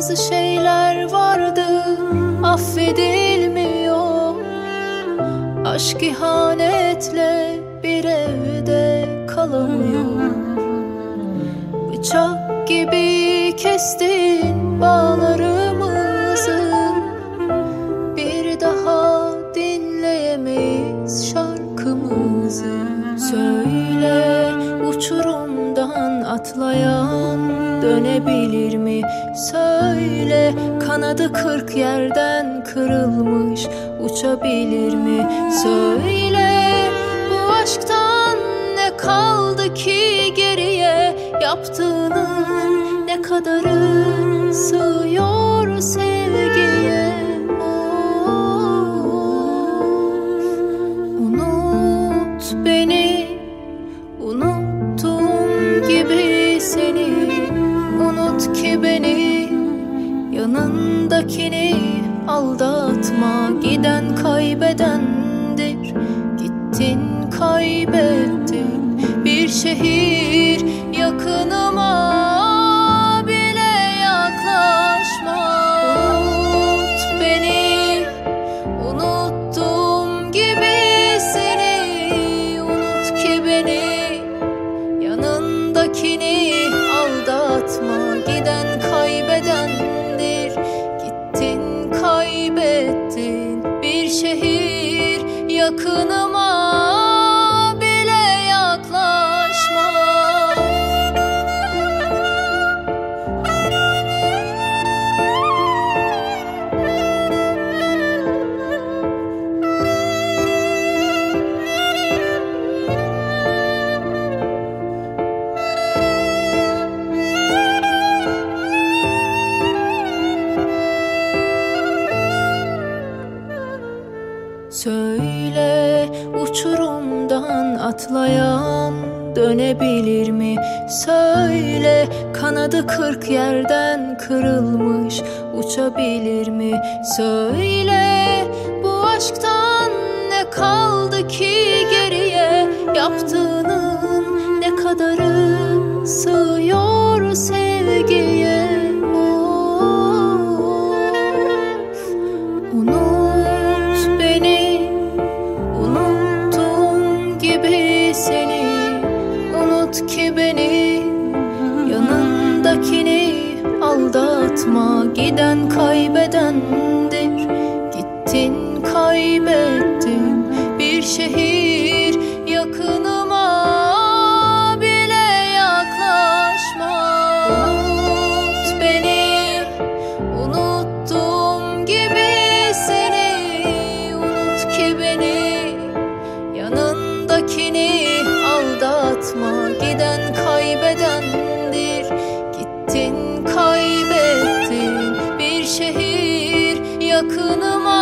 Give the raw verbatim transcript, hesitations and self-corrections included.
bazı şeyler vardı affedilmiyor. Aşk ihanetle bir evde kalamıyor. Bıçak gibi kestin bağlarımızı, bir daha dinleyemeyiz şarkımızı. Söyle, uçurumdan atlayan dönebilir mi? Söyle, kanadı kırk yerden kırılmış uçabilir mi? Söyle, bu aşktan ne kaldı ki geriye? Yaptığının ne kadarı sığıyor sevgiye? Oh, unut beni, unuttuğum gibi seni. Unut ki beni, yanındakini aldatma. Giden kaybedendir, gittin kaybettin bir şehir. Yakınıma bile yaklaşma. Unut beni, unuttuğum gibi seni. Unut ki beni, yanındakini aldatma. Giden kaybedendir, gittin kaybettin bir şehir. Yakınıma söyle, uçurumdan atlayan dönebilir mi? Söyle, kanadı kırk yerden kırılmış uçabilir mi? Söyle, bu aşktan ne kaldı ki geriye? Yaptığının ne kadarı sığıyor sevgiye? Oh, unut ki beni, yanındakini aldatma. Giden kaybedendir, gittin kaybettin bir şehir. Yakınıma bile yaklaşma. Unut beni, unuttuğum gibi seni. Unut ki beni, yanındakini aldatma. Giden kaybedendir, gittin kaybettin bir şehir. Yakınıma